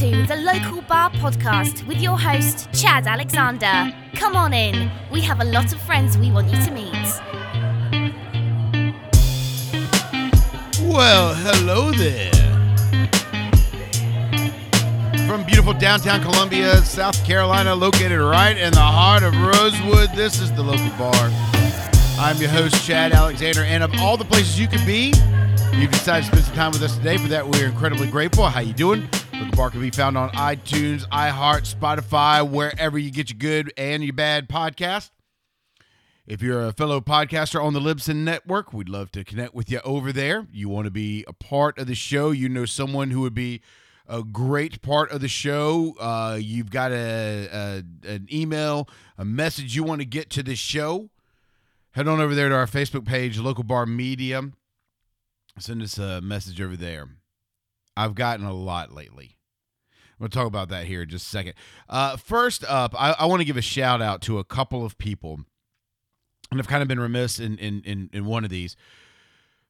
to the Local Bar Podcast with your host, Chad Alexander. Come on in. We have a lot of friends we want you to meet. Well, hello there. From beautiful downtown Columbia, South Carolina, located right in the heart of Rosewood, this is the Local Bar. I'm your host, Chad Alexander, and of all the places you could be, you've decided to spend some time with us today. For that, we're incredibly grateful. How you doing? Local Bar can be found on iTunes, iHeart, Spotify, wherever you get your good and your bad podcast. If you're a fellow podcaster on the Libsyn network, we'd love to connect with you over there. You want to be a part of the show. You know someone who would be a great part of the show. You've got an email, a message you want to get to the show. Head on over there to our Facebook page, Local Bar Media. Send us a message over there. I've gotten a lot lately. We'll talk about that here in just a second. First up, I want to give a shout out to a couple of people, and I've kind of been remiss in one of these.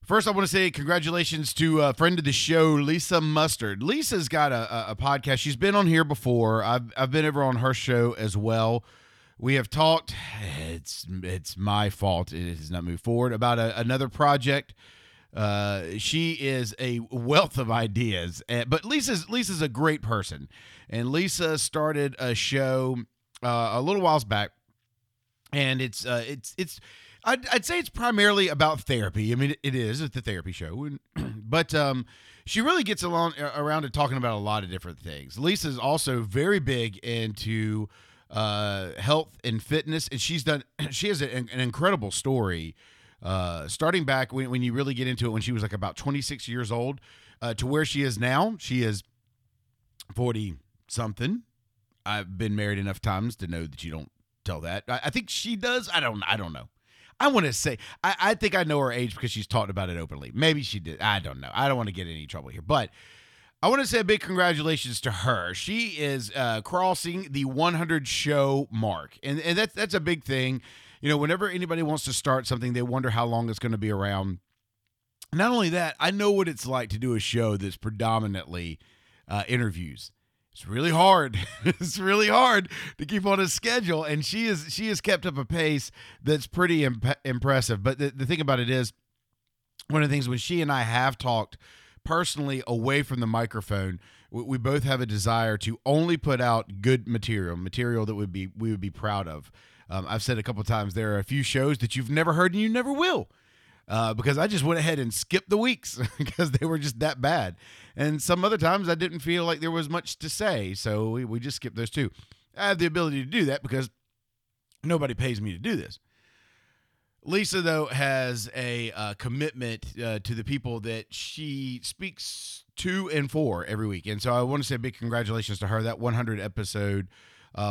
First, I want to say congratulations to a friend of the show, Lisa Mustard. Lisa's got a podcast. She's been on here before. I've been over on her show as well. We have talked. It's my fault. It has not moved forward about another project. She is a wealth of ideas, but Lisa's a great person, and Lisa started a show a little while back, and it's. I'd say it's primarily about therapy. I mean, it is. It's a therapy show. But she really gets around to talking about a lot of different things. Lisa's also very big into health and fitness, and she has an incredible story, starting back when you really get into it, when she was like about 26 years old, to where she is now. She is 40-something. I've been married enough times to know that you don't tell that. I think she does. I don't know. I want to say, I think I know her age because she's talked about it openly. Maybe she did. I don't know. I don't want to get in any trouble here. But I want to say a big congratulations to her. She is crossing the 100 show mark. And that's a big thing. You know, whenever anybody wants to start something, they wonder how long it's going to be around. Not only that, I know what it's like to do a show that's predominantly interviews. It's really hard. It's really hard to keep on a schedule, and she has kept up a pace that's pretty impressive. But the thing about it is, one of the things when she and I have talked personally away from the microphone, we both have a desire to only put out good material that we would be proud of. I've said a couple of times there are a few shows that you've never heard and you never will. Because I just went ahead and skipped the weeks because they were just that bad. And some other times I didn't feel like there was much to say, so we just skipped those too. I have the ability to do that because nobody pays me to do this. Lisa, though, has a commitment to the people that she speaks to and for every week. And so I want to say a big congratulations to her. That 100-episode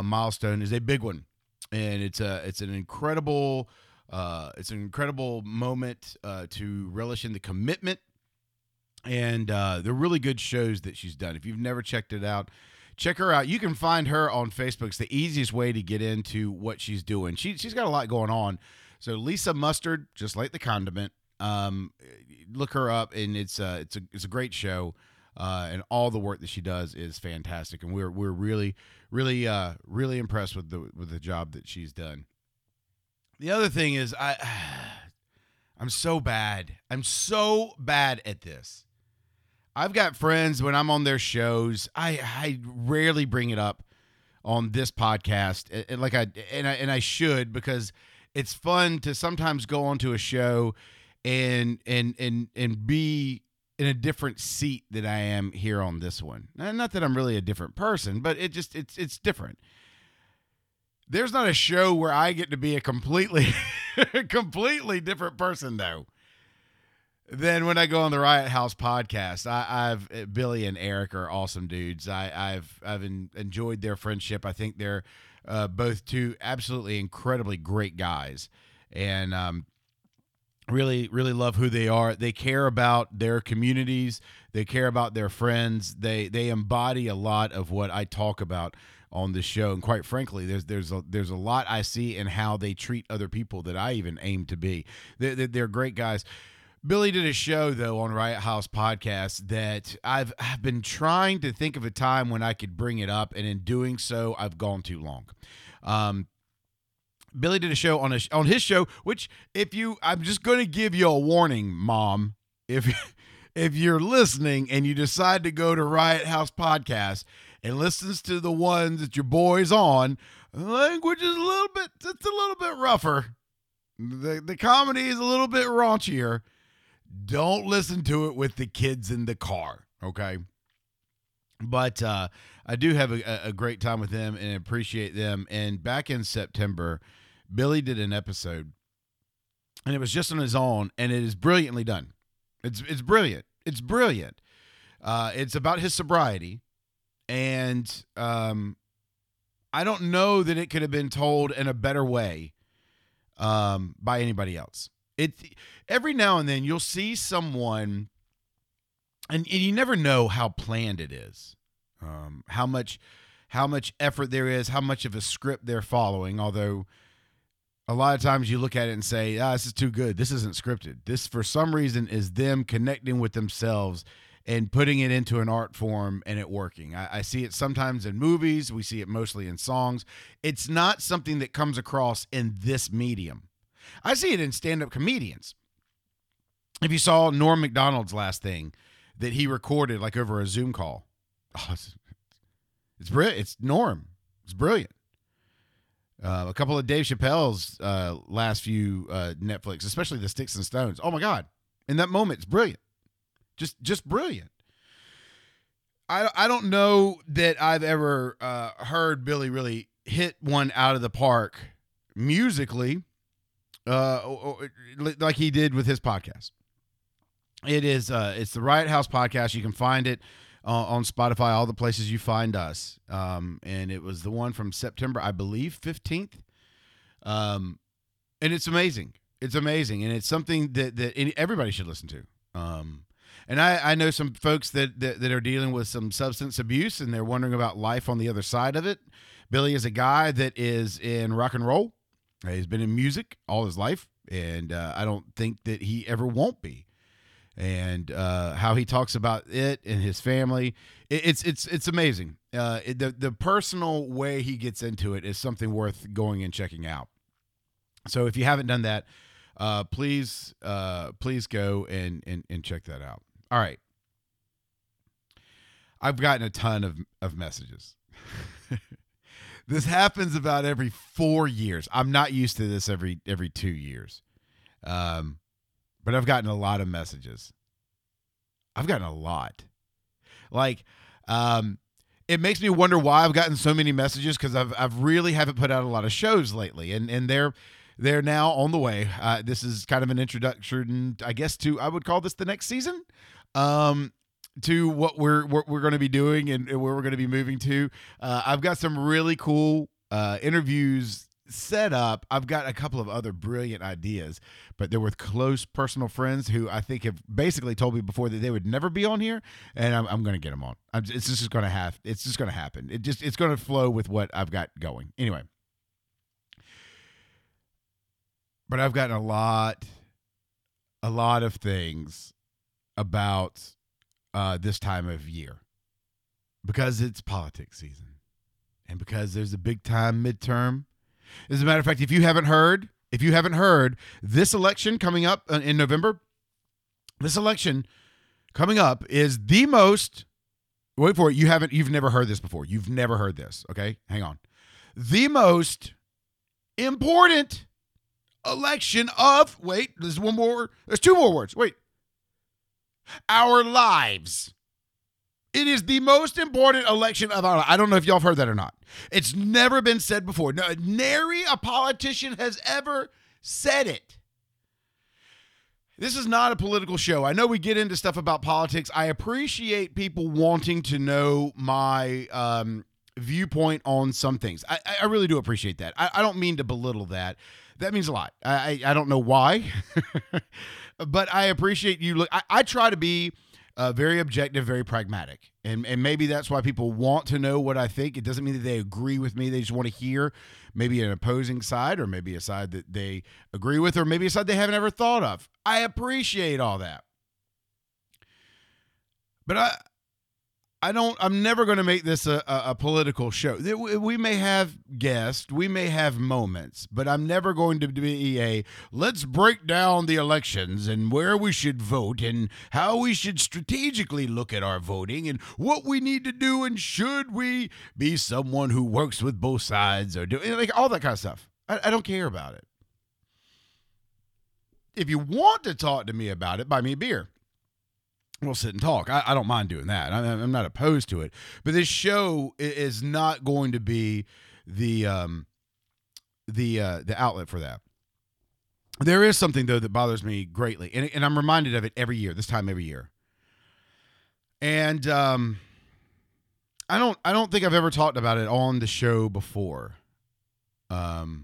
milestone is a big one, and it's an incredible moment to relish in the commitment and the really good shows that she's done. If you've never checked it out, check her out. You can find her on Facebook. It's the easiest way to get into what she's doing. She's got a lot going on. So Lisa Mustard, just like the condiment, look her up, and it's a great show, and all the work that she does is fantastic. And we're really, really, really impressed with the job that she's done. The other thing is I'm so bad. I'm so bad at this. I've got friends when I'm on their shows. I rarely bring it up on this podcast, and I should, because it's fun to sometimes go onto a show and be in a different seat than I am here on this one. Not that I'm really a different person, but it's different. There's not a show where I get to be a completely different person, though, than when I go on the Riot House podcast. Billy and Eric are awesome dudes. I've enjoyed their friendship. I think they're both two absolutely incredibly great guys, and really, really love who they are. They care about their communities. They care about their friends. They embody a lot of what I talk about on the show, and quite frankly, there's a lot I see in how they treat other people that I even aim to be. They're great guys. Billy did a show, though, on Riot House podcast that I've been trying to think of a time when I could bring it up, and in doing so, I've gone too long. Billy did a show on his show, which if you, I'm just going to give you a warning, Mom, if you're listening and you decide to go to Riot House podcast and listens to the ones that your boy's on, language is a little bit rougher. The comedy is a little bit raunchier. Don't listen to it with the kids in the car, okay? But I do have a great time with them and appreciate them. And back in September, Billy did an episode, and it was just on his own, and it is brilliantly done. It's brilliant. It's brilliant. It's about his sobriety, and I don't know that it could have been told in a better way by anybody else. Every now and then you'll see someone, and you never know how planned it is, how much effort there is, how much of a script they're following, although a lot of times you look at it and say, this is too good. This isn't scripted. This, for some reason, is them connecting with themselves and putting it into an art form and it working. I see it sometimes in movies. We see it mostly in songs. It's not something that comes across in this medium. I see it in stand-up comedians. If you saw Norm Macdonald's last thing that he recorded, like over a Zoom call, it's brilliant. It's Norm. It's brilliant. A couple of Dave Chappelle's last few Netflix, especially the Sticks and Stones. Oh, my God. In that moment, it's brilliant. Just brilliant. I don't know that I've ever heard Billy really hit one out of the park musically like he did with his podcast. It is it's the Riot House podcast. You can find it on Spotify, all the places you find us. And it was the one from September, I believe, 15th. And it's amazing. It's amazing. And it's something that everybody should listen to. And I know some folks that are dealing with some substance abuse and they're wondering about life on the other side of it. Billy is a guy that is in rock and roll. He's been in music all his life, and I don't think that he ever won't be. And how he talks about it and his family, it's amazing. The personal way he gets into it is something worth going and checking out. So if you haven't done that, please go and check that out. All right. I've gotten a ton of messages. This happens about every 4 years. I'm not used to this every 2 years. But I've gotten a lot of messages. I've gotten a lot. Like, it makes me wonder why I've gotten so many messages, because I've really haven't put out a lot of shows lately, and they're now on the way. This is kind of an introduction, I guess, to, I would call this the next season, to what we're going to be doing and where we're going to be moving to. I've got some really cool interviews set up. I've got a couple of other brilliant ideas, but they're with close personal friends who I think have basically told me before that they would never be on here, and I'm going to get them on. It's just going to happen. It's going to flow with what I've got going. Anyway. But I've gotten a lot of things about this time of year, because it's politics season and because there's a big time midterm. As a matter of fact, if you haven't heard, this election coming up in November, this election coming up is the most, wait for it, you've never heard this before. You've never heard this. Okay, hang on. The most important election of, wait, there's one more, there's two more words, wait, our lives. It is the most important election of our lives. I don't know if y'all have heard that or not. It's never been said before. No, nary a politician has ever said it. This is not a political show. I know we get into stuff about politics. I appreciate people wanting to know my viewpoint on some things. I really do appreciate that. I don't mean to belittle that. That means a lot. I don't know why, but I appreciate you. Look, I try to be Very objective, very pragmatic. And maybe that's why people want to know what I think. It doesn't mean that they agree with me. They just want to hear maybe an opposing side, or maybe a side that they agree with, or maybe a side they haven't ever thought of. I appreciate all that. But I'm never going to make this a political show. We may have guests, we may have moments, but I'm never going to be let's break down the elections and where we should vote and how we should strategically look at our voting and what we need to do, and should we be someone who works with both sides or do like all that kind of stuff. I don't care about it. If you want to talk to me about it, buy me a beer. We'll sit and talk. I don't mind doing that. I'm not opposed to it. But this show is not going to be the outlet for that. There is something, though, that bothers me greatly, and I'm reminded of it every year. This time every year. And I don't think I've ever talked about it on the show before. But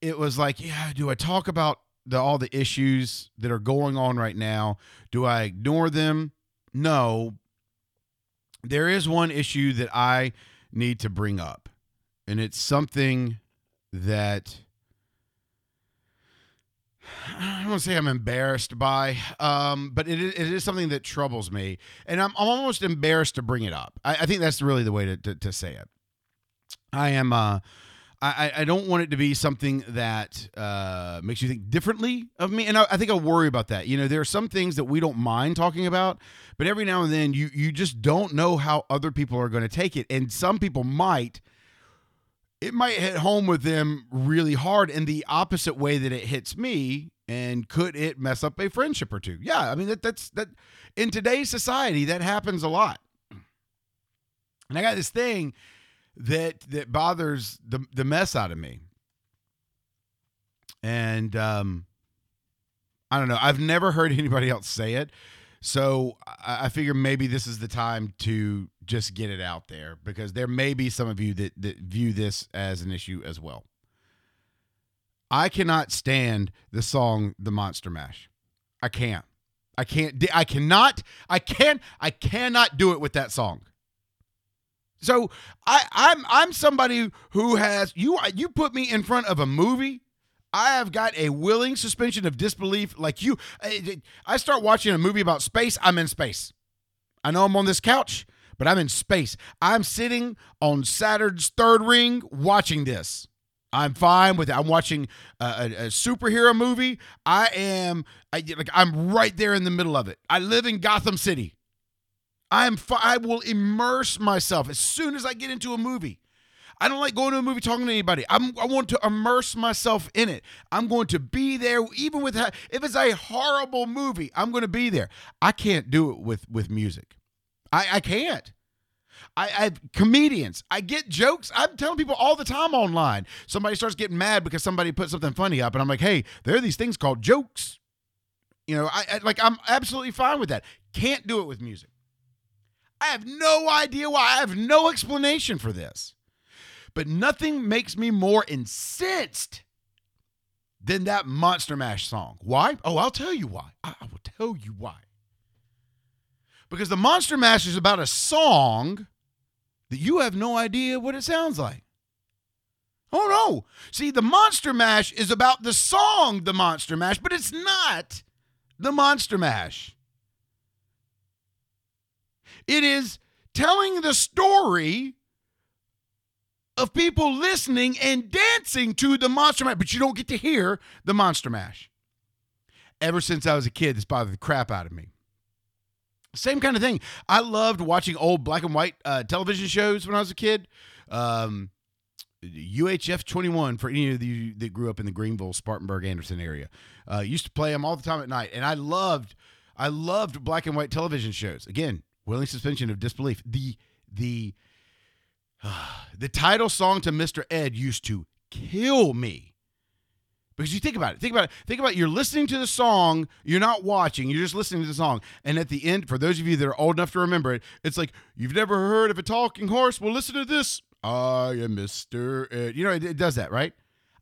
it was like, yeah, do I talk about all the issues that are going on right now? Do I ignore them? No. There is one issue that I need to bring up, and it's something that I don't want to say I'm embarrassed by, but it is something that troubles me, and I'm almost embarrassed to bring it up. I think that's really the way to say it. I don't want it to be something that makes you think differently of me. And I think I'll worry about that. You know, there are some things that we don't mind talking about, but every now and then you just don't know how other people are going to take it. And some people it might hit home with them really hard in the opposite way that it hits me. And could it mess up a friendship or two? Yeah. I mean, that's in today's society, that happens a lot. And I got this thing that bothers the mess out of me. And I don't know. I've never heard anybody else say it. So I figure maybe this is the time to just get it out there, because there may be some of you that view this as an issue as well. I cannot stand the song, The Monster Mash. I cannot do it with that song. So I'm somebody who has, you put me in front of a movie, I have got a willing suspension of disbelief. Like you, I start watching a movie about space, I'm in space. I know I'm on this couch, but I'm in space. I'm sitting on Saturn's third ring watching this. I'm fine with it. I'm watching a superhero movie. I'm right there in the middle of it. I live in Gotham City. I will immerse myself as soon as I get into a movie. I don't like going to a movie talking to anybody. I want to immerse myself in it. I'm going to be there, even if it's a horrible movie, I'm going to be there. I can't do it with music. I can't. I comedians. I get jokes. I'm telling people all the time online. Somebody starts getting mad because somebody put something funny up, and I'm like, hey, there are these things called jokes. You know, I'm absolutely fine with that. Can't do it with music. I have no idea why. I have no explanation for this. But nothing makes me more incensed than that Monster Mash song. Why? Oh, I'll tell you why. I will tell you why. Because the Monster Mash is about a song that you have no idea what it sounds like. Oh, no. See, the Monster Mash is about the song, The Monster Mash, but it's not the Monster Mash. It is telling the story of people listening and dancing to the Monster Mash, but you don't get to hear the Monster Mash. Ever since I was a kid, this bothered the crap out of me. Same kind of thing. I loved watching old black and white television shows when I was a kid. UHF 21, for any of you that grew up in the Greenville, Spartanburg, Anderson area. Used to play them all the time at night, and I loved black and white television shows. Again, willing suspension of disbelief. The title song to Mr. Ed used to kill me, because you think about it. You're listening to the song. You're not watching. You're just listening to the song. And at the end, for those of you that are old enough to remember it, it's like, you've never heard of a talking horse? Well, listen to this. I am Mr. Ed. You know, it does that, right?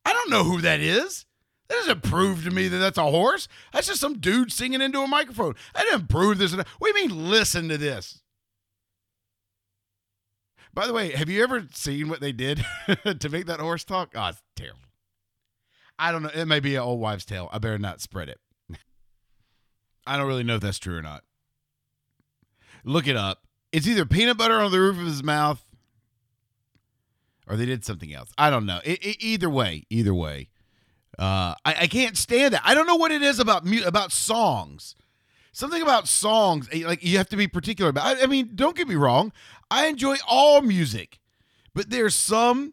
I don't know who that is. That doesn't prove to me that that's a horse. That's just some dude singing into a microphone. That doesn't prove this. What do you mean listen to this? By the way, have you ever seen what they did to make that horse talk? Oh, it's terrible. I don't know. It may be an old wives' tale. I better not spread it. I don't really know if that's true or not. Look it up. It's either peanut butter on the roof of his mouth or they did something else. I don't know. Either way. I can't stand that. I don't know what it is about songs. Something about songs, like you have to be particular about. I mean, don't get me wrong. I enjoy all music, but there's some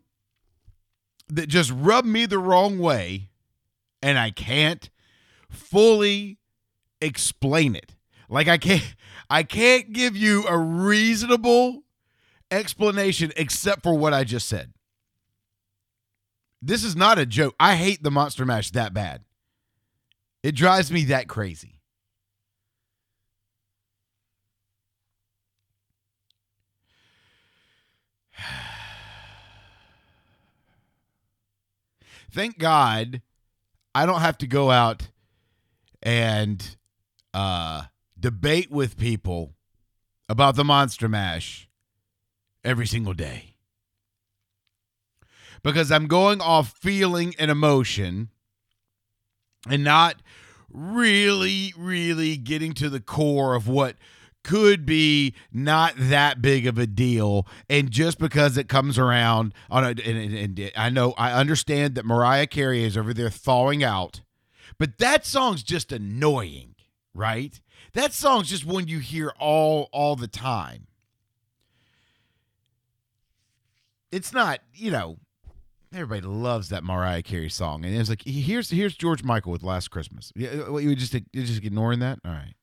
that just rub me the wrong way, and I can't fully explain it. Like I can't give you a reasonable explanation except for what I just said. This is not a joke. I hate the Monster Mash that bad. It drives me that crazy. Thank God I don't have to go out and debate with people about the Monster Mash every single day, because I'm going off feeling and emotion and not really, really getting to the core of what could be not that big of a deal. And just because it comes around on and I know, I understand that Mariah Carey is over there thawing out, but that song's just annoying, right? That song's just one you hear all the time. It's not, you know, everybody loves that Mariah Carey song. And it's like, here's George Michael with Last Christmas. You're just ignoring that? All right.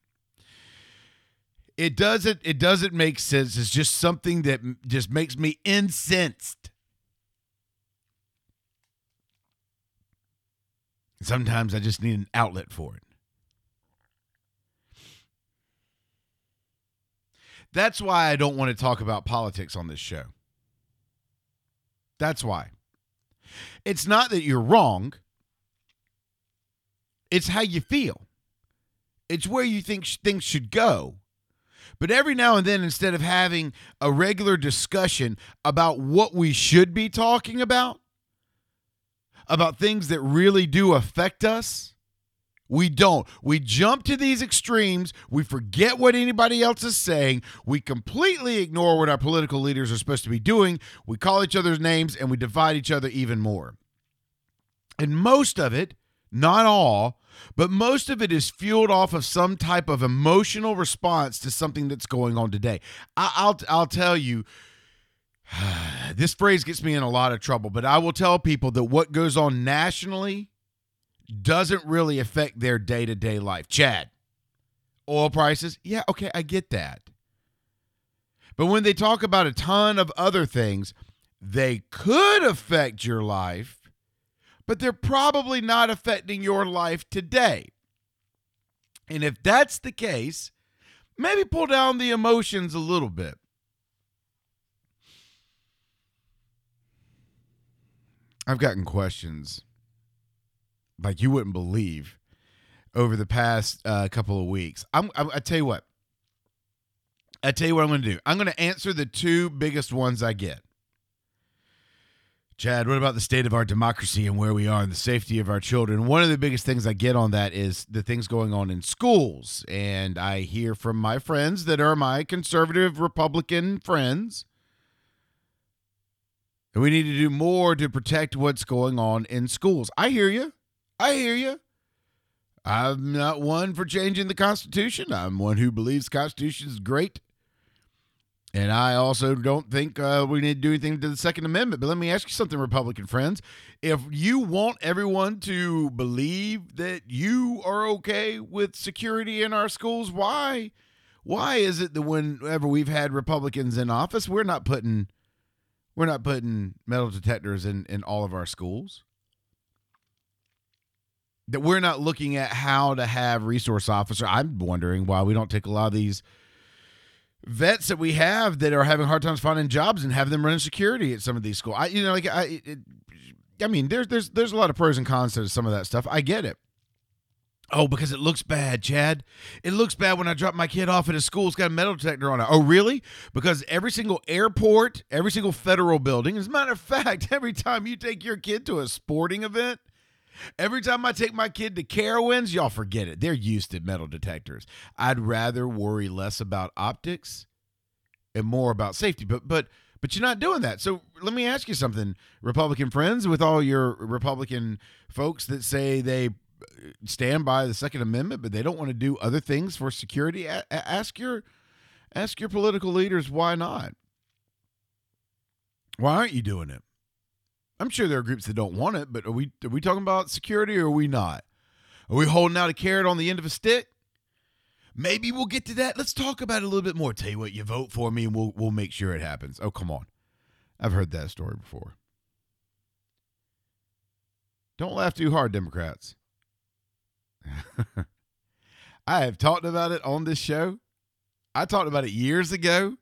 It doesn't make sense. It's just something that just makes me incensed. Sometimes I just need an outlet for it. That's why I don't want to talk about politics on this show. That's why. It's not that you're wrong. It's how you feel. It's where you think things should go. But every now and then, instead of having a regular discussion about what we should be talking about things that really do affect us, we don't. We jump to these extremes. We forget what anybody else is saying. We completely ignore what our political leaders are supposed to be doing. We call each other's names, and we divide each other even more. And most of it, not all, but most of it is fueled off of some type of emotional response to something that's going on today. I'll tell you, this phrase gets me in a lot of trouble, but I will tell people that what goes on nationally doesn't really affect their day-to-day life. Chad, oil prices? Yeah, okay, I get that. But when they talk about a ton of other things, they could affect your life, but they're probably not affecting your life today. And if that's the case, maybe pull down the emotions a little bit. I've gotten questions like you wouldn't believe over the past couple of weeks. I tell you what. I tell you what I'm going to do. I'm going to answer the two biggest ones I get. Chad, what about the state of our democracy and where we are and the safety of our children? One of the biggest things I get on that is the things going on in schools. And I hear from my friends that are my conservative Republican friends that we need to do more to protect what's going on in schools. I hear you. I'm not one for changing the Constitution. I'm one who believes the Constitution is great. And I also don't think we need to do anything to the Second Amendment. But let me ask you something, Republican friends. If you want everyone to believe that you are okay with security in our schools, why is it that whenever we've had Republicans in office, we're not putting metal detectors in all of our schools? That we're not looking at how to have resource officers. I'm wondering why we don't take a lot of these vets that we have that are having hard times finding jobs and have them running security at some of these schools. I, you know, like I, it, I mean, there's a lot of pros and cons to some of that stuff. I get it. Oh, because it looks bad, Chad. It looks bad when I drop my kid off at a school. It's got a metal detector on it. Oh, really? Because every single airport, every single federal building, as a matter of fact, every time you take your kid to a sporting event, every time I take my kid to Carowinds, y'all forget it. They're used to metal detectors. I'd rather worry less about optics and more about safety. But you're not doing that. So let me ask you something, Republican friends, with all your Republican folks that say they stand by the Second Amendment, but they don't want to do other things for security. Ask your political leaders why not. Why aren't you doing it? I'm sure there are groups that don't want it, but are we talking about security or are we not? Are we holding out a carrot on the end of a stick? Maybe we'll get to that. Let's talk about it a little bit more. Tell you what, you vote for me and we'll make sure it happens. Oh, come on. I've heard that story before. Don't laugh too hard, Democrats. I have talked about it on this show. I talked about it years ago.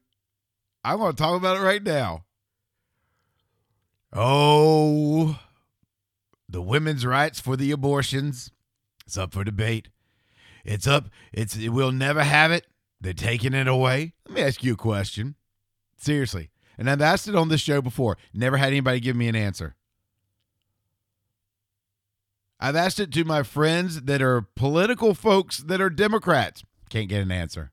I want to talk about it right now. Oh, the women's rights for the abortions. It's up for debate. It's up. We'll never have it. They're taking it away. Let me ask you a question. Seriously. And I've asked it on this show before. Never had anybody give me an answer. I've asked it to my friends that are political folks that are Democrats. Can't get an answer.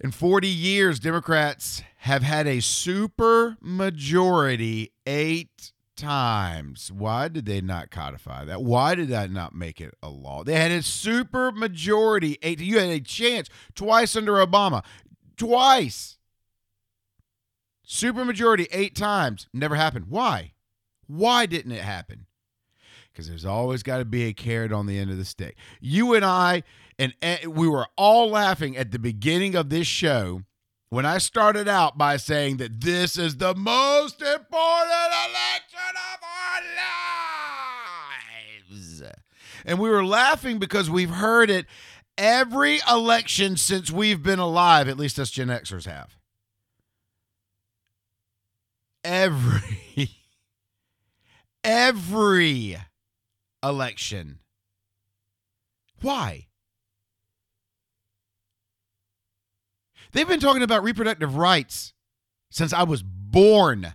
In 40 years, Democrats have had a super majority 8 times. Why did they not codify that? Why did that not make it a law? They had a super majority. You had a chance twice under Obama. Twice. Super majority 8 times. Never happened. Why? Why didn't it happen? Because there's always got to be a carrot on the end of the stick. You and I, and we were all laughing at the beginning of this show when I started out by saying that this is the most important election of our lives. And we were laughing because we've heard it every election since we've been alive, at least us Gen Xers have. Every election. Why? They've been talking about reproductive rights since I was born.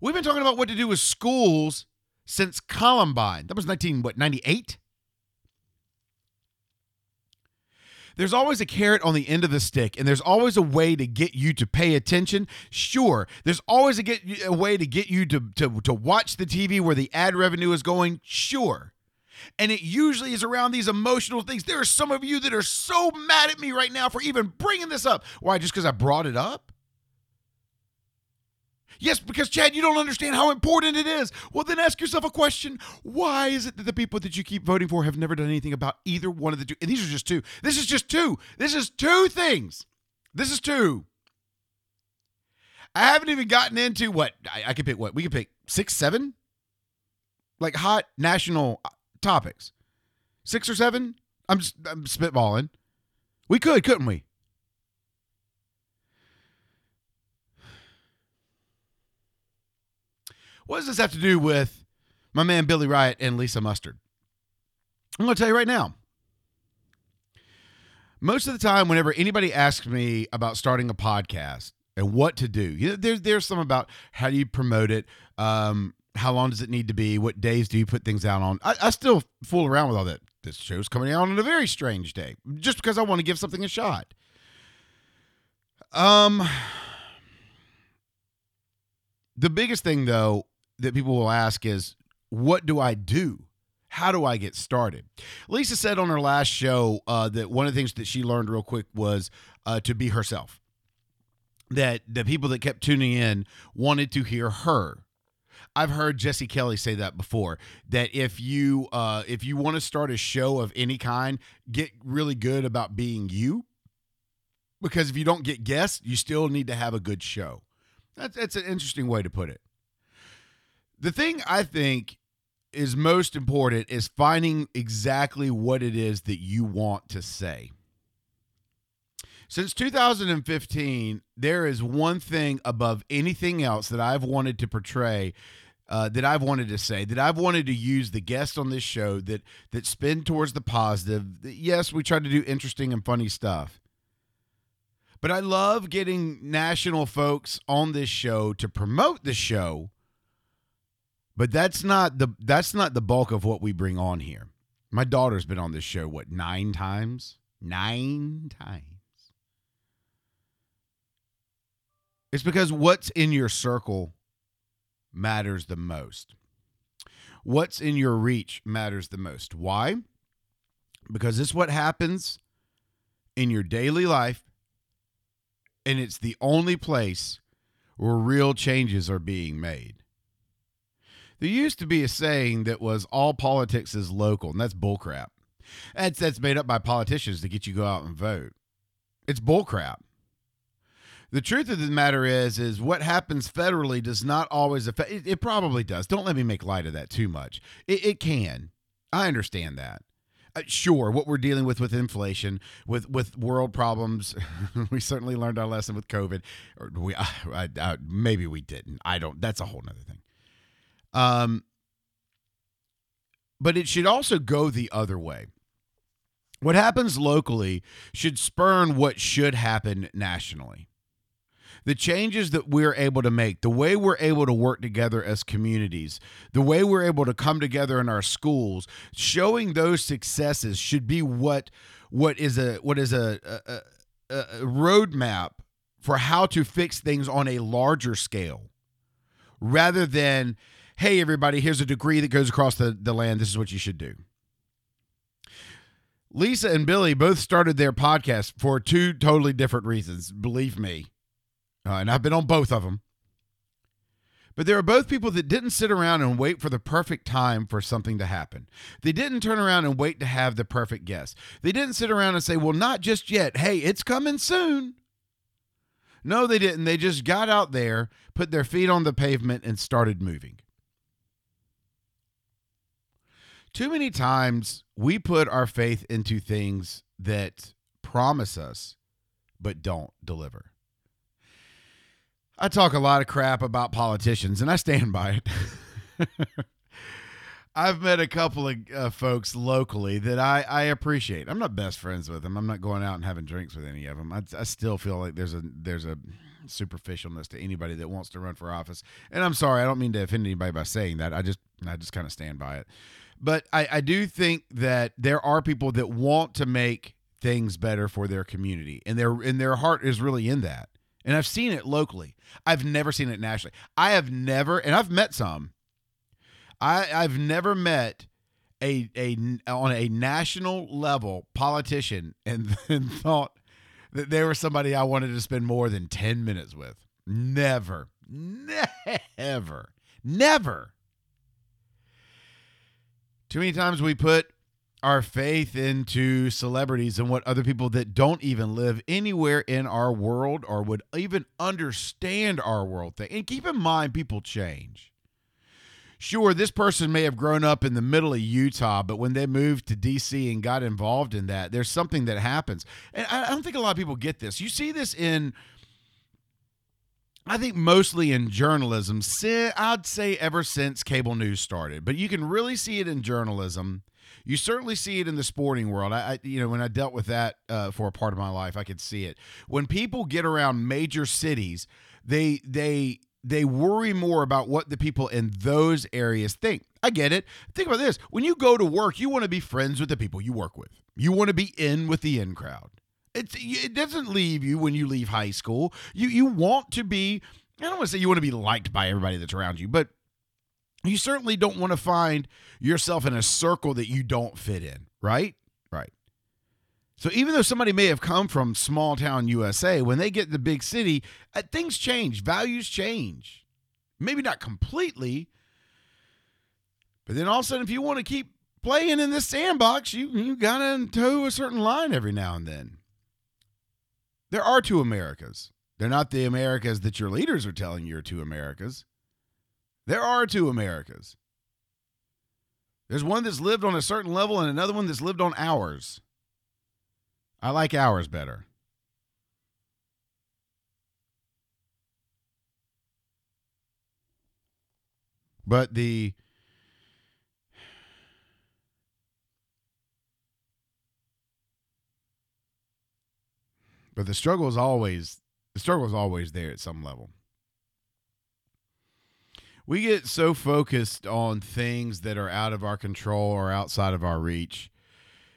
We've been talking about what to do with schools since Columbine. That was 1998? There's always a carrot on the end of the stick, and there's always a way to get you to pay attention. Sure, there's always a way to get you to watch the TV where the ad revenue is going. Sure. And it usually is around these emotional things. There are some of you that are so mad at me right now for even bringing this up. Why, just because I brought it up? Yes, because, Chad, you don't understand how important it is. Well, then ask yourself a question. Why is it that the people that you keep voting for have never done anything about either one of the two? And these are just two. This is just two. This is two things. This is two. I haven't even gotten into what? I could pick what? We could pick 6, 7? Like hot national topics. 6 or 7? I'm spitballing. We could, couldn't we? What does this have to do with my man Billy Riot and Lisa Mustard? I'm going to tell you right now. Most of the time, whenever anybody asks me about starting a podcast and what to do, you know, there's some about how do you promote it, how long does it need to be? What days do you put things out on? I still fool around with all that. This show's coming out on a very strange day just because I want to give something a shot. The biggest thing, though, that people will ask is, what do I do? How do I get started? Lisa said on her last show that one of the things that she learned real quick was to be herself. That the people that kept tuning in wanted to hear her. I've heard Jesse Kelly say that before, that if you want to start a show of any kind, get really good about being you, because if you don't get guests, you still need to have a good show. That's an interesting way to put it. The thing I think is most important is finding exactly what it is that you want to say. Since 2015, there is one thing above anything else that I've wanted to portray, that I've wanted to say, that I've wanted to use the guests on this show that spin towards the positive. Yes, we try to do interesting and funny stuff. But I love getting national folks on this show to promote the show. But that's not the bulk of what we bring on here. My daughter's been on this show, what, 9 times? 9 times. It's because what's in your circle matters the most. What's in your reach matters the most. Why? Because it's what happens in your daily life, and it's the only place where real changes are being made. There used to be a saying that was all politics is local, and that's bullcrap. That's made up by politicians to get you to go out and vote. It's bullcrap. The truth of the matter is what happens federally does not always affect. It probably does. Don't let me make light of that too much. It can. I understand that. Sure, what we're dealing with inflation, with world problems. We certainly learned our lesson with COVID. Or maybe we didn't. I don't. That's a whole nother thing. But it should also go the other way. What happens locally should spurn what should happen nationally. The changes that we're able to make, the way we're able to work together as communities, the way we're able to come together in our schools, showing those successes should be what is a roadmap for how to fix things on a larger scale, rather than, hey, everybody, here's a decree that goes across the land. This is what you should do. Lisa and Billy both started their podcast for 2 totally different reasons, believe me. And I've been on both of them. But there are both people that didn't sit around and wait for the perfect time for something to happen. They didn't turn around and wait to have the perfect guest. They didn't sit around and say, well, not just yet. Hey, it's coming soon. No, they didn't. They just got out there, put their feet on the pavement, and started moving. Too many times we put our faith into things that promise us but don't deliver. I talk a lot of crap about politicians, and I stand by it. I've met a couple of folks locally that I appreciate. I'm not best friends with them. I'm not going out and having drinks with any of them. I still feel like there's a superficialness to anybody that wants to run for office. And I'm sorry, I don't mean to offend anybody by saying that. I just kind of stand by it. But I do think that there are people that want to make things better for their community, and their heart is really in that. And I've seen it locally. I've never seen it nationally. I have never, and I've met some. I've never met on a national level politician and thought that they were somebody I wanted to spend more than 10 minutes with. Never. Too many times we put our faith into celebrities and what other people that don't even live anywhere in our world or would even understand our world think. And keep in mind, people change. Sure, this person may have grown up in the middle of Utah, but when they moved to D.C. and got involved in that, there's something that happens. And I don't think a lot of people get this. You see this in, I think, mostly in journalism. I'd say ever since cable news started, but you can really see it in journalism. You certainly see it in the sporting world. When I dealt with that for a part of my life, I could see it. When people get around major cities, they worry more about what the people in those areas think. I get it. Think about this. When you go to work, you want to be friends with the people you work with. You want to be in with the in crowd. It doesn't leave you when you leave high school. You want to be, I don't want to say you want to be liked by everybody that's around you, but you certainly don't want to find yourself in a circle that you don't fit in, right? Right. So even though somebody may have come from small town USA, when they get to the big city, things change, values change. Maybe not completely, but then all of a sudden, if you want to keep playing in this sandbox, you got to toe a certain line every now and then. There are 2 Americas. They're not the Americas that your leaders are telling you are 2 Americas. There are 2 Americas. There's one that's lived on a certain level and another one that's lived on ours. I like ours better. But the struggle is always there at some level. We get so focused on things that are out of our control or outside of our reach.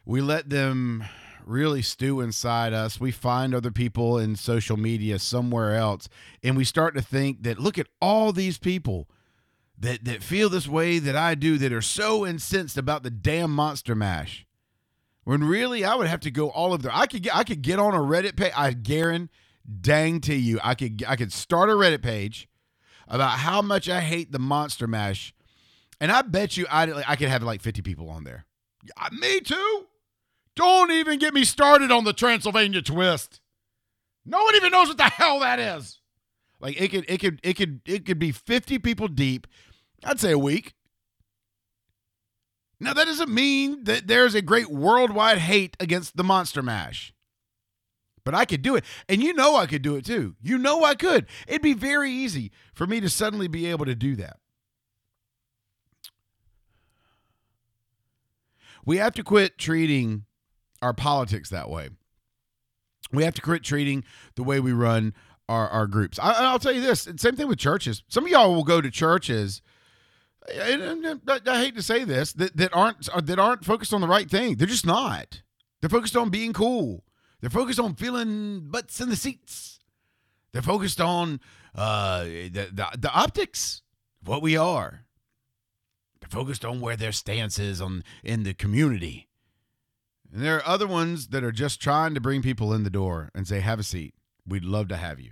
We let them really stew inside us. We find other people in social media somewhere else, and we start to think that, look at all these people that feel this way that I do, that are so incensed about the damn Monster Mash. When really, I would have to go all over there. I could get on a Reddit page. I guarantee dang to you, I could start a Reddit page about how much I hate the Monster Mash, and I bet you I could have like 50 people on there. Yeah, me too. Don't even get me started on the Transylvania twist. No one even knows what the hell that is. Like it could be 50 people deep. I'd say a week. Now that doesn't mean that there's a great worldwide hate against the Monster Mash, but I could do it, and you know I could do it too. You know I could. It'd be very easy for me to suddenly be able to do that. We have to quit treating our politics that way. We have to quit treating the way we run our groups. I'll tell you this, same thing with churches. Some of y'all will go to churches, and I hate to say this, that aren't focused on the right thing. They're just not. They're focused on being cool. They're focused on feeling butts in the seats. They're focused on the optics of what we are. They're focused on where their stance is in the community. And there are other ones that are just trying to bring people in the door and say, have a seat. We'd love to have you.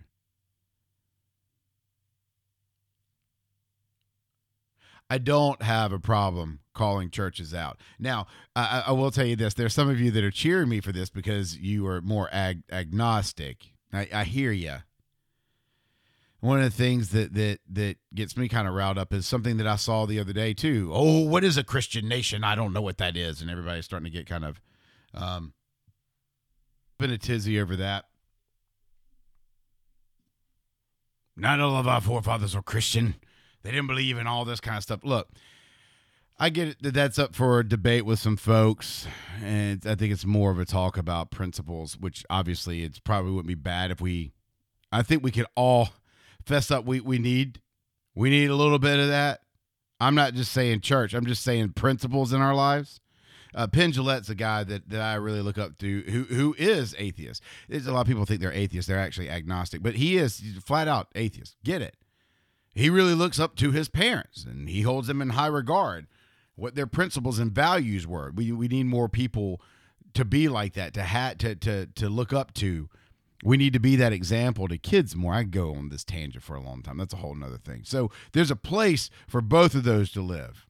I don't have a problem calling churches out. Now, I will tell you this. There's some of you that are cheering me for this because you are more agnostic. I hear you. One of the things that gets me kind of riled up is something that I saw the other day, too. Oh, what is a Christian nation? I don't know what that is. And everybody's starting to get kind of been a tizzy over that. Not all of our forefathers were Christian. They didn't believe in all this kind of stuff. Look, I get it that that's up for debate with some folks, and I think it's more of a talk about principles, which obviously it's probably wouldn't be bad if we – I think we could all fess up we need a little bit of that. I'm not just saying church. I'm just saying principles in our lives. Penn Gillette's a guy that I really look up to who is atheist. There's a lot of people think they're atheists. They're actually agnostic, but he is flat out atheist. Get it. He really looks up to his parents, and he holds them in high regard, what their principles and values were. We need more people to be like that, to look up to. We need to be that example to kids more. I go on this tangent for a long time. That's a whole nother thing. So there's a place for both of those to live.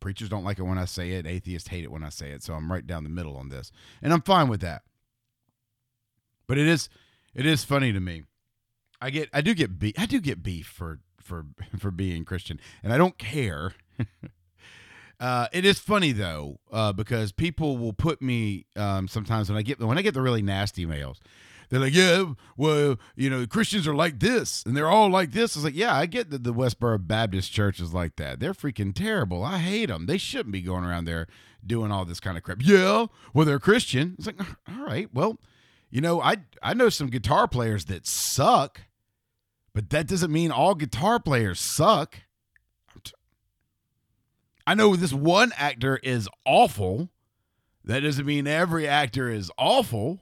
Preachers don't like it when I say it. Atheists hate it when I say it. So I'm right down the middle on this, and I'm fine with that. But it is funny to me. I do get beef for being Christian, and I don't care. It is funny though, because people will put me sometimes when I get the really nasty mails. They're like, yeah, well, you know, Christians are like this, and they're all like this. I was like, yeah, I get that the Westboro Baptist Church is like that. They're freaking terrible. I hate them. They shouldn't be going around there doing all this kind of crap. Yeah, well, they're Christian. It's like, all right, well, you know, I know some guitar players that suck. But that doesn't mean all guitar players suck. I know this one actor is awful. That doesn't mean every actor is awful.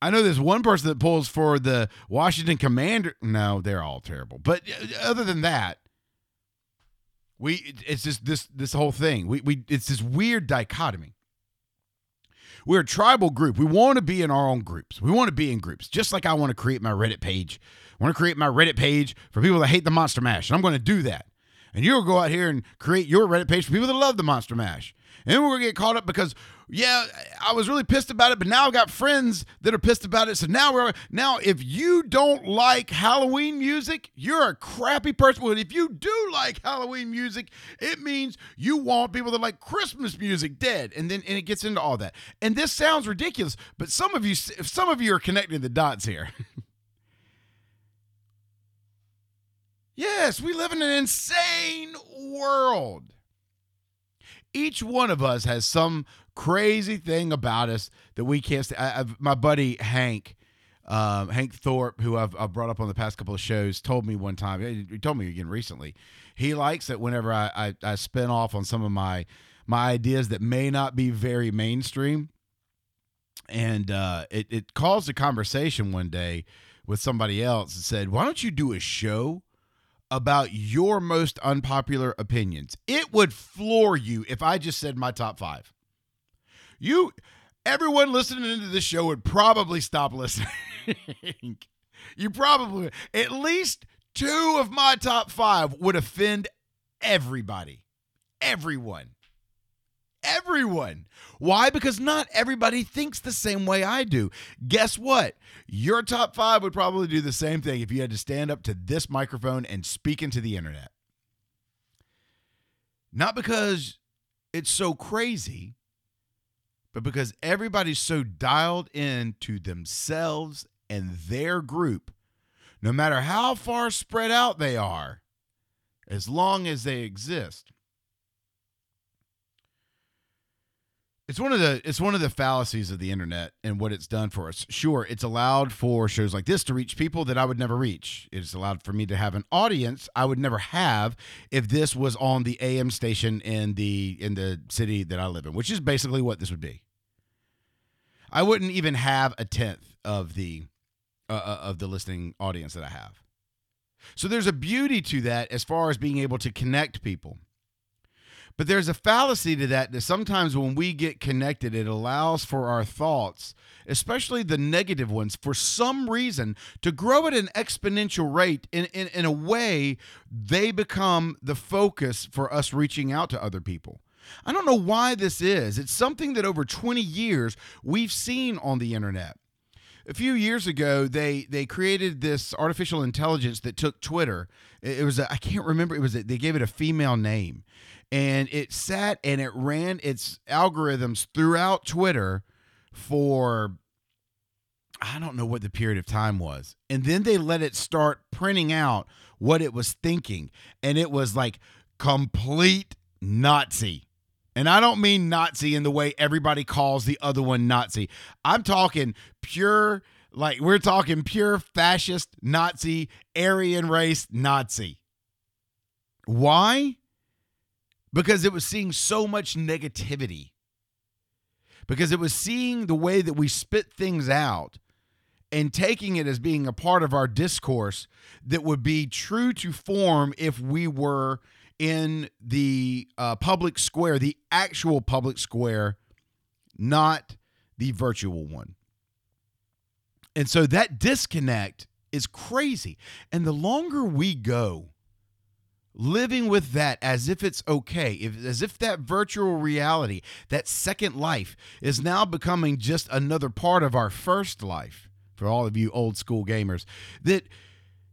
I know there's one person that pulls for the Washington Commander. No, they're all terrible. But other than that, it's just this whole thing. It's this weird dichotomy. We're a tribal group. We want to be in our own groups. We want to be in groups, just like I want to create my Reddit page. I want to create my Reddit page for people that hate the Monster Mash, and I'm going to do that. And you'll go out here and create your Reddit page for people that love the Monster Mash. And then we're going to get caught up because, yeah, I was really pissed about it, but now I've got friends that are pissed about it. So now if you don't like Halloween music, you're a crappy person. Well, if you do like Halloween music, it means you want people that like Christmas music dead. And it gets into all that. And this sounds ridiculous, but some of you are connecting the dots here. Yes, we live in an insane world. Each one of us has some crazy thing about us that we can't stand. My buddy Hank, Hank Thorpe, who I've brought up on the past couple of shows, told me one time, he told me again recently, he likes it whenever I spin off on some of my ideas that may not be very mainstream. And it caused a conversation one day with somebody else and said, why don't you do a show about your most unpopular opinions? It would floor you if I just said my top five. Everyone listening to this show would probably stop listening. You probably, at least two of my top five would offend everybody. Everyone. Why? Because not everybody thinks the same way I do. Guess what? Your top five would probably do the same thing if you had to stand up to this microphone and speak into the internet. Not because it's so crazy, but because everybody's so dialed in to themselves and their group, no matter how far spread out they are, as long as they exist. It's one of the fallacies of the internet and what it's done for us. Sure, it's allowed for shows like this to reach people that I would never reach. It's allowed for me to have an audience I would never have if this was on the AM station in the city that I live in, which is basically what this would be. I wouldn't even have a tenth of the listening audience that I have. So there's a beauty to that as far as being able to connect people. But there's a fallacy to that sometimes when we get connected, it allows for our thoughts, especially the negative ones, for some reason to grow at an exponential rate. In a way, they become the focus for us reaching out to other people. I don't know why this is. It's something that over 20 years we've seen on the internet. A few years ago, they created this artificial intelligence that took Twitter. It was I can't remember. They gave it a female name. And it sat and it ran its algorithms throughout Twitter for, I don't know what the period of time was. And then they let it start printing out what it was thinking. And it was like complete Nazi. And I don't mean Nazi in the way everybody calls the other one Nazi. I'm talking pure, like we're talking pure fascist Nazi, Aryan race Nazi. Why? Because it was seeing so much negativity. Because it was seeing the way that we spit things out and taking it as being a part of our discourse that would be true to form if we were in the public square, the actual public square, not the virtual one. And so that disconnect is crazy. And the longer we go living with that as if it's okay, as if that virtual reality, that second life, is now becoming just another part of our first life, for all of you old school gamers, that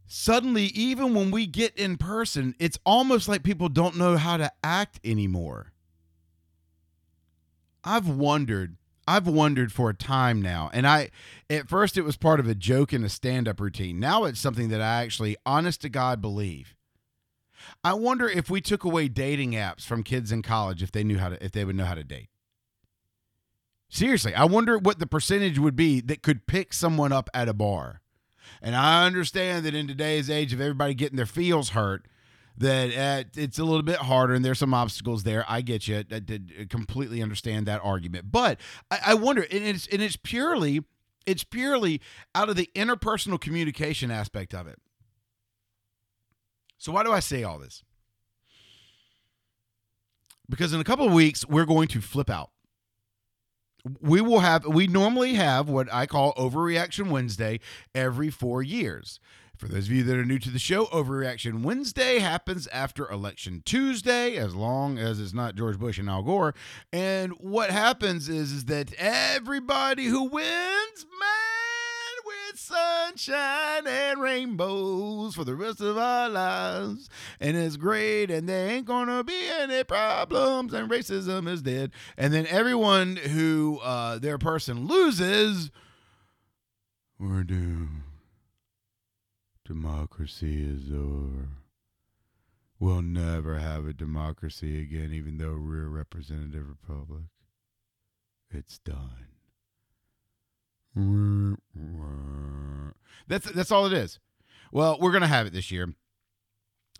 suddenly, even when we get in person, it's almost like people don't know how to act anymore. I've wondered for a time now, and at first it was part of a joke in a stand-up routine. Now it's something that I actually, honest to God, believe. I wonder if we took away dating apps from kids in college, if they would know how to date. Seriously, I wonder what the percentage would be that could pick someone up at a bar. And I understand that in today's age of everybody getting their feels hurt, that it's a little bit harder and there's some obstacles there. I get you. I completely understand that argument. But I wonder, and it's purely out of the interpersonal communication aspect of it. So why do I say all this? Because in a couple of weeks, we're going to flip out. We normally have what I call Overreaction Wednesday every 4 years. For those of you that are new to the show, Overreaction Wednesday happens after Election Tuesday, as long as it's not George Bush and Al Gore. And what happens is that everybody who wins, sunshine and rainbows for the rest of our lives, and it's great, and there ain't gonna be any problems, and racism is dead. And then everyone who their person loses, we're doomed. Democracy is over. We'll never have a democracy again, even though we're a representative republic. It's done. That's all it is. Well, we're going to have it this year.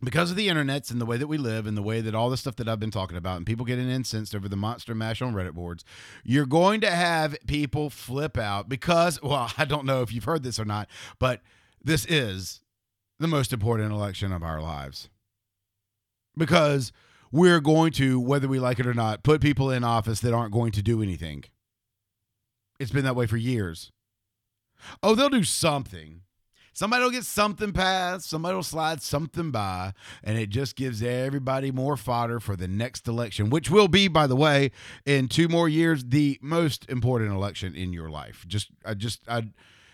Because of the internets and the way that we live and the way that all the stuff that I've been talking about and people getting incensed over the Monster Mash on Reddit boards, you're going to have people flip out because, well, I don't know if you've heard this or not, but this is the most important election of our lives. Because we're going to, whether we like it or not, put people in office that aren't going to do anything. It's been that way for years. Oh, they'll do something. Somebody will get something passed. Somebody will slide something by. And it just gives everybody more fodder for the next election, which will be, by the way, in 2 more years, the most important election in your life. I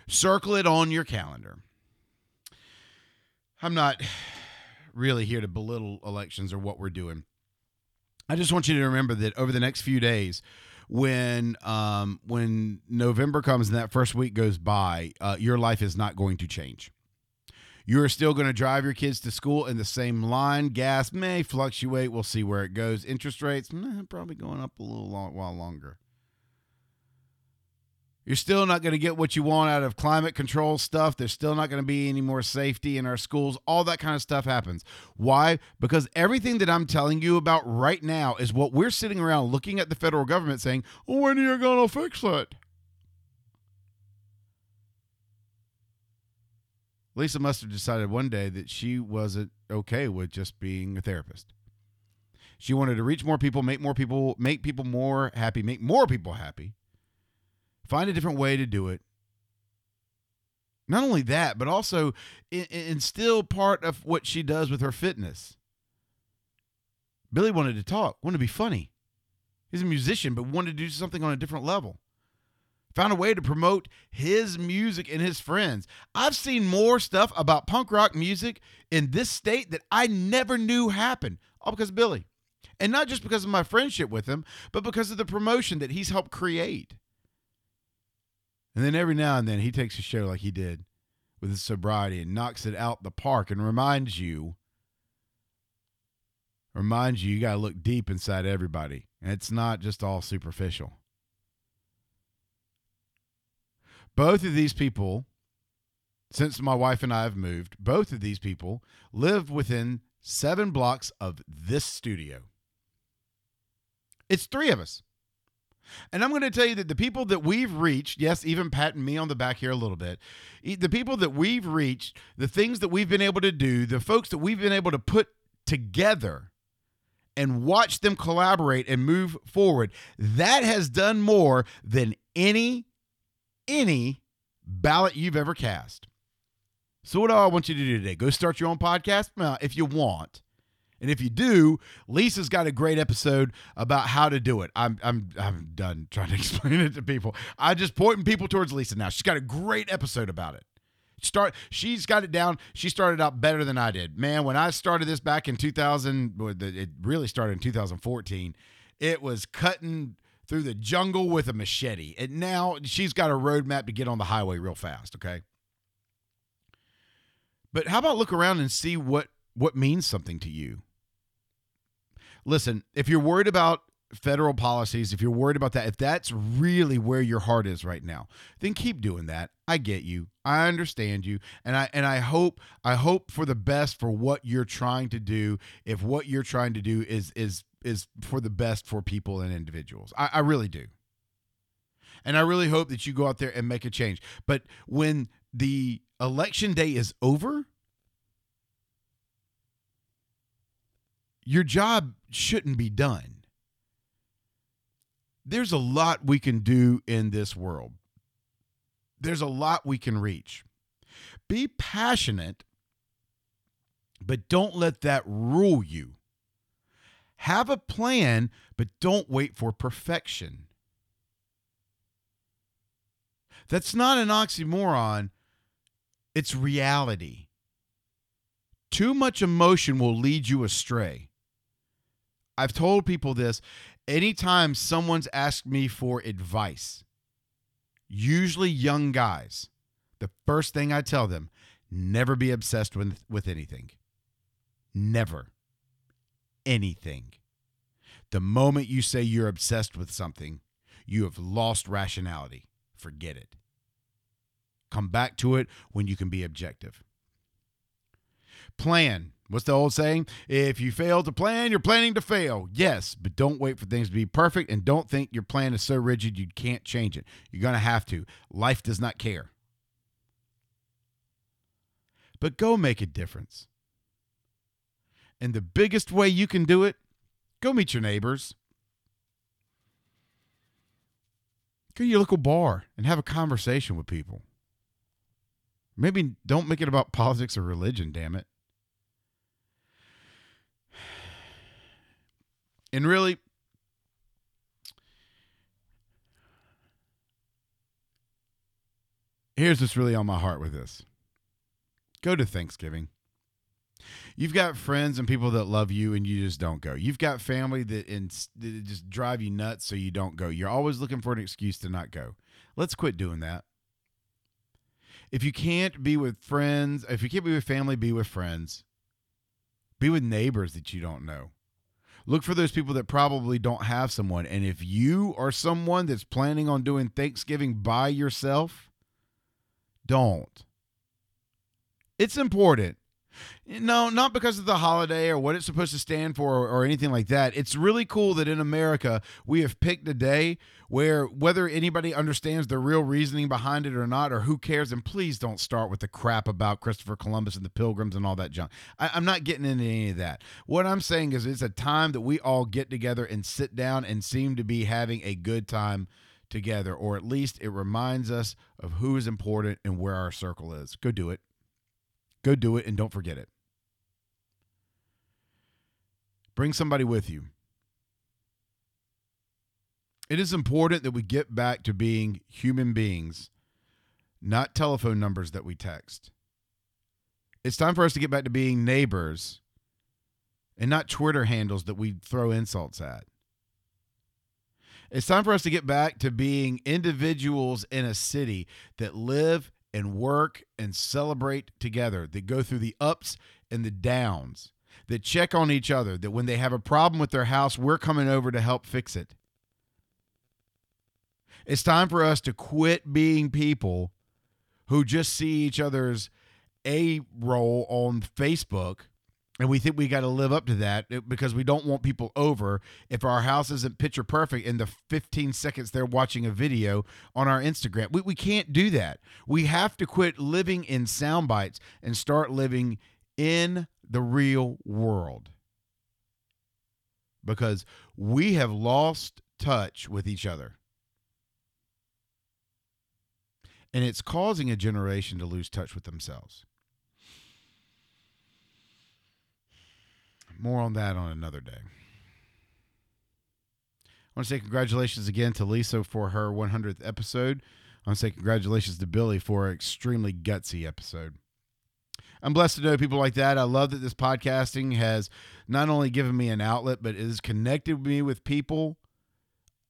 circle it on your calendar. I'm not really here to belittle elections or what we're doing. I just want you to remember that over the next few days, when November comes and that first week goes by, your life is not going to change. You're still going to drive your kids to school in the same line. Gas may fluctuate. We'll see where it goes. Interest rates, probably going up a little while longer. You're still not going to get what you want out of climate control stuff. There's still not going to be any more safety in our schools. All that kind of stuff happens. Why? Because everything that I'm telling you about right now is what we're sitting around looking at the federal government saying, when are you going to fix it? Lisa Mustard decided one day that she wasn't okay with just being a therapist. She wanted to reach more people, make people more happy, make more people happy. Find a different way to do it. Not only that, but also instill part of what she does with her fitness. Billy wanted to talk, wanted to be funny. He's a musician, but wanted to do something on a different level. Found a way to promote his music and his friends. I've seen more stuff about punk rock music in this state that I never knew happened, all because of Billy. And not just because of my friendship with him, but because of the promotion that he's helped create. And then every now and then he takes a show like he did with his sobriety and knocks it out the park and reminds you got to look deep inside everybody. And it's not just all superficial. Both of these people, since my wife and I have moved, both of these people live within 7 blocks of this studio. It's 3 of us. And I'm going to tell you that the people that we've reached, yes, even patting me on the back here a little bit, the people that we've reached, the things that we've been able to do, the folks that we've been able to put together and watch them collaborate and move forward, that has done more than any ballot you've ever cast. So what do I want you to do today? Go start your own podcast? Well, if you want. And if you do, Lisa's got a great episode about how to do it. I'm done trying to explain it to people. I'm just pointing people towards Lisa now. She's got a great episode about it. She's got it down. She started out better than I did. Man, when I started this back in 2000, it really started in 2014. It was cutting through the jungle with a machete. And now she's got a roadmap to get on the highway real fast, okay? But how about look around and see what means something to you? Listen, if you're worried about federal policies, if you're worried about that, if that's really where your heart is right now, then keep doing that. I get you. I understand you. And I hope for the best for what you're trying to do, if what you're trying to do is for the best for people and individuals. I really do. And I really hope that you go out there and make a change. But when the election day is over, your job shouldn't be done. There's a lot we can do in this world. There's a lot we can reach. Be passionate, but don't let that rule you. Have a plan, but don't wait for perfection. That's not an oxymoron. It's reality. Too much emotion will lead you astray. I've told people this. Anytime someone's asked me for advice, usually young guys, the first thing I tell them, never be obsessed with anything. Never. anything. The moment you say you're obsessed with something, you have lost rationality. Forget it. Come back to it when you can be objective. Plan. What's the old saying? If you fail to plan, you're planning to fail. Yes, but don't wait for things to be perfect, and don't think your plan is so rigid you can't change it. You're going to have to. Life does not care. But go make a difference. And the biggest way you can do it, go meet your neighbors. Go to your local bar and have a conversation with people. Maybe don't make it about politics or religion, damn it. And really, here's what's really on my heart with this. Go to Thanksgiving. You've got friends and people that love you and you just don't go. You've got family that just drive you nuts so you don't go. You're always looking for an excuse to not go. Let's quit doing that. If you can't be with friends, if you can't be with family, be with friends. Be with neighbors that you don't know. Look for those people that probably don't have someone. And if you are someone that's planning on doing Thanksgiving by yourself, don't. It's important. No, not because of the holiday or what it's supposed to stand for or anything like that. It's really cool that in America we have picked a day where whether anybody understands the real reasoning behind it or not or who cares, and please don't start with the crap about Christopher Columbus and the Pilgrims and all that junk. I'm not getting into any of that. What I'm saying is it's a time that we all get together and sit down and seem to be having a good time together, or at least it reminds us of who is important and where our circle is. Go do it. Go do it and don't forget it. Bring somebody with you. It is important that we get back to being human beings, not telephone numbers that we text. It's time for us to get back to being neighbors and not Twitter handles that we throw insults at. It's time for us to get back to being individuals in a city that live and work and celebrate together, that go through the ups and the downs, that check on each other, that when they have a problem with their house, we're coming over to help fix it. It's time for us to quit being people who just see each other's A-roll on Facebook, and we think we got to live up to that because we don't want people over if our house isn't picture perfect in the 15 seconds they're watching a video on our Instagram. We can't do that. We have to quit living in sound bites and start living in the real world, because we have lost touch with each other. And it's causing a generation to lose touch with themselves. More on that on another day. I want to say congratulations again to Lisa for her 100th episode. I want to say congratulations to Billy for an extremely gutsy episode. I'm blessed to know people like that. I love that this podcasting has not only given me an outlet, but it has connected me with people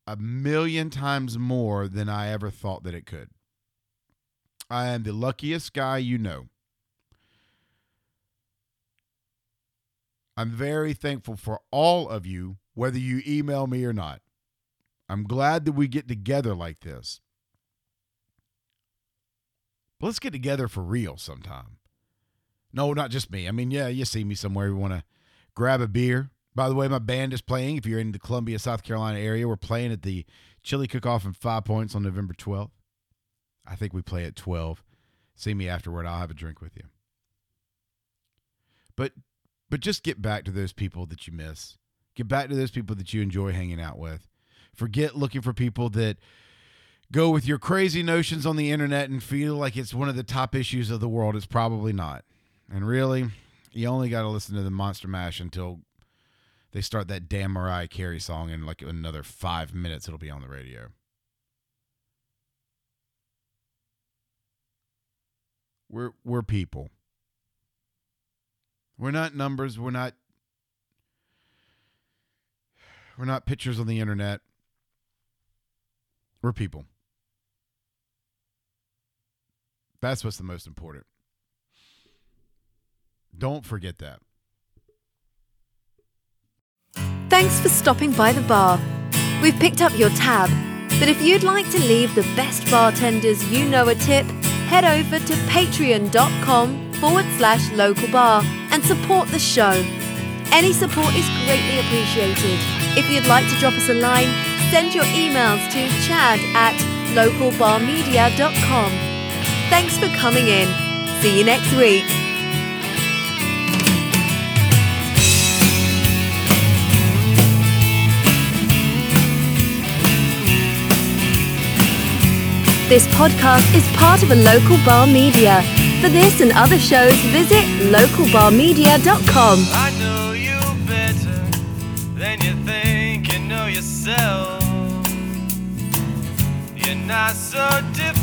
1,000,000 times more than I ever thought that it could. I am the luckiest guy you know. I'm very thankful for all of you, whether you email me or not. I'm glad that we get together like this. But let's get together for real sometime. No, not just me. I mean, yeah, you see me somewhere. You want to grab a beer. By the way, my band is playing. If you're in the Columbia, South Carolina area, we're playing at the Chili Cook-Off in 5 Points on November 12th. I think we play at 12. See me afterward. I'll have a drink with you. But just get back to those people that you miss. Get back to those people that you enjoy hanging out with. Forget looking for people that go with your crazy notions on the internet and feel like it's one of the top issues of the world. It's probably not. And really, you only got to listen to the Monster Mash until they start that damn Mariah Carey song in like another 5 minutes. It'll be on the radio. We're people. We're not numbers. We're not pictures on the internet. We're people. That's what's the most important. Don't forget that. Thanks for stopping by the bar. We've picked up your tab, but if you'd like to leave the best bartenders you know a tip, head over to patreon.com/localbar and support the show. Any support is greatly appreciated. If you'd like to drop us a line, send your emails to chad@localbarmedia.com. Thanks for coming in. See you next week. This podcast is part of a Local Bar Media. For this and other shows, visit localbarmedia.com. I know you better than you think you know yourself. You're not so different.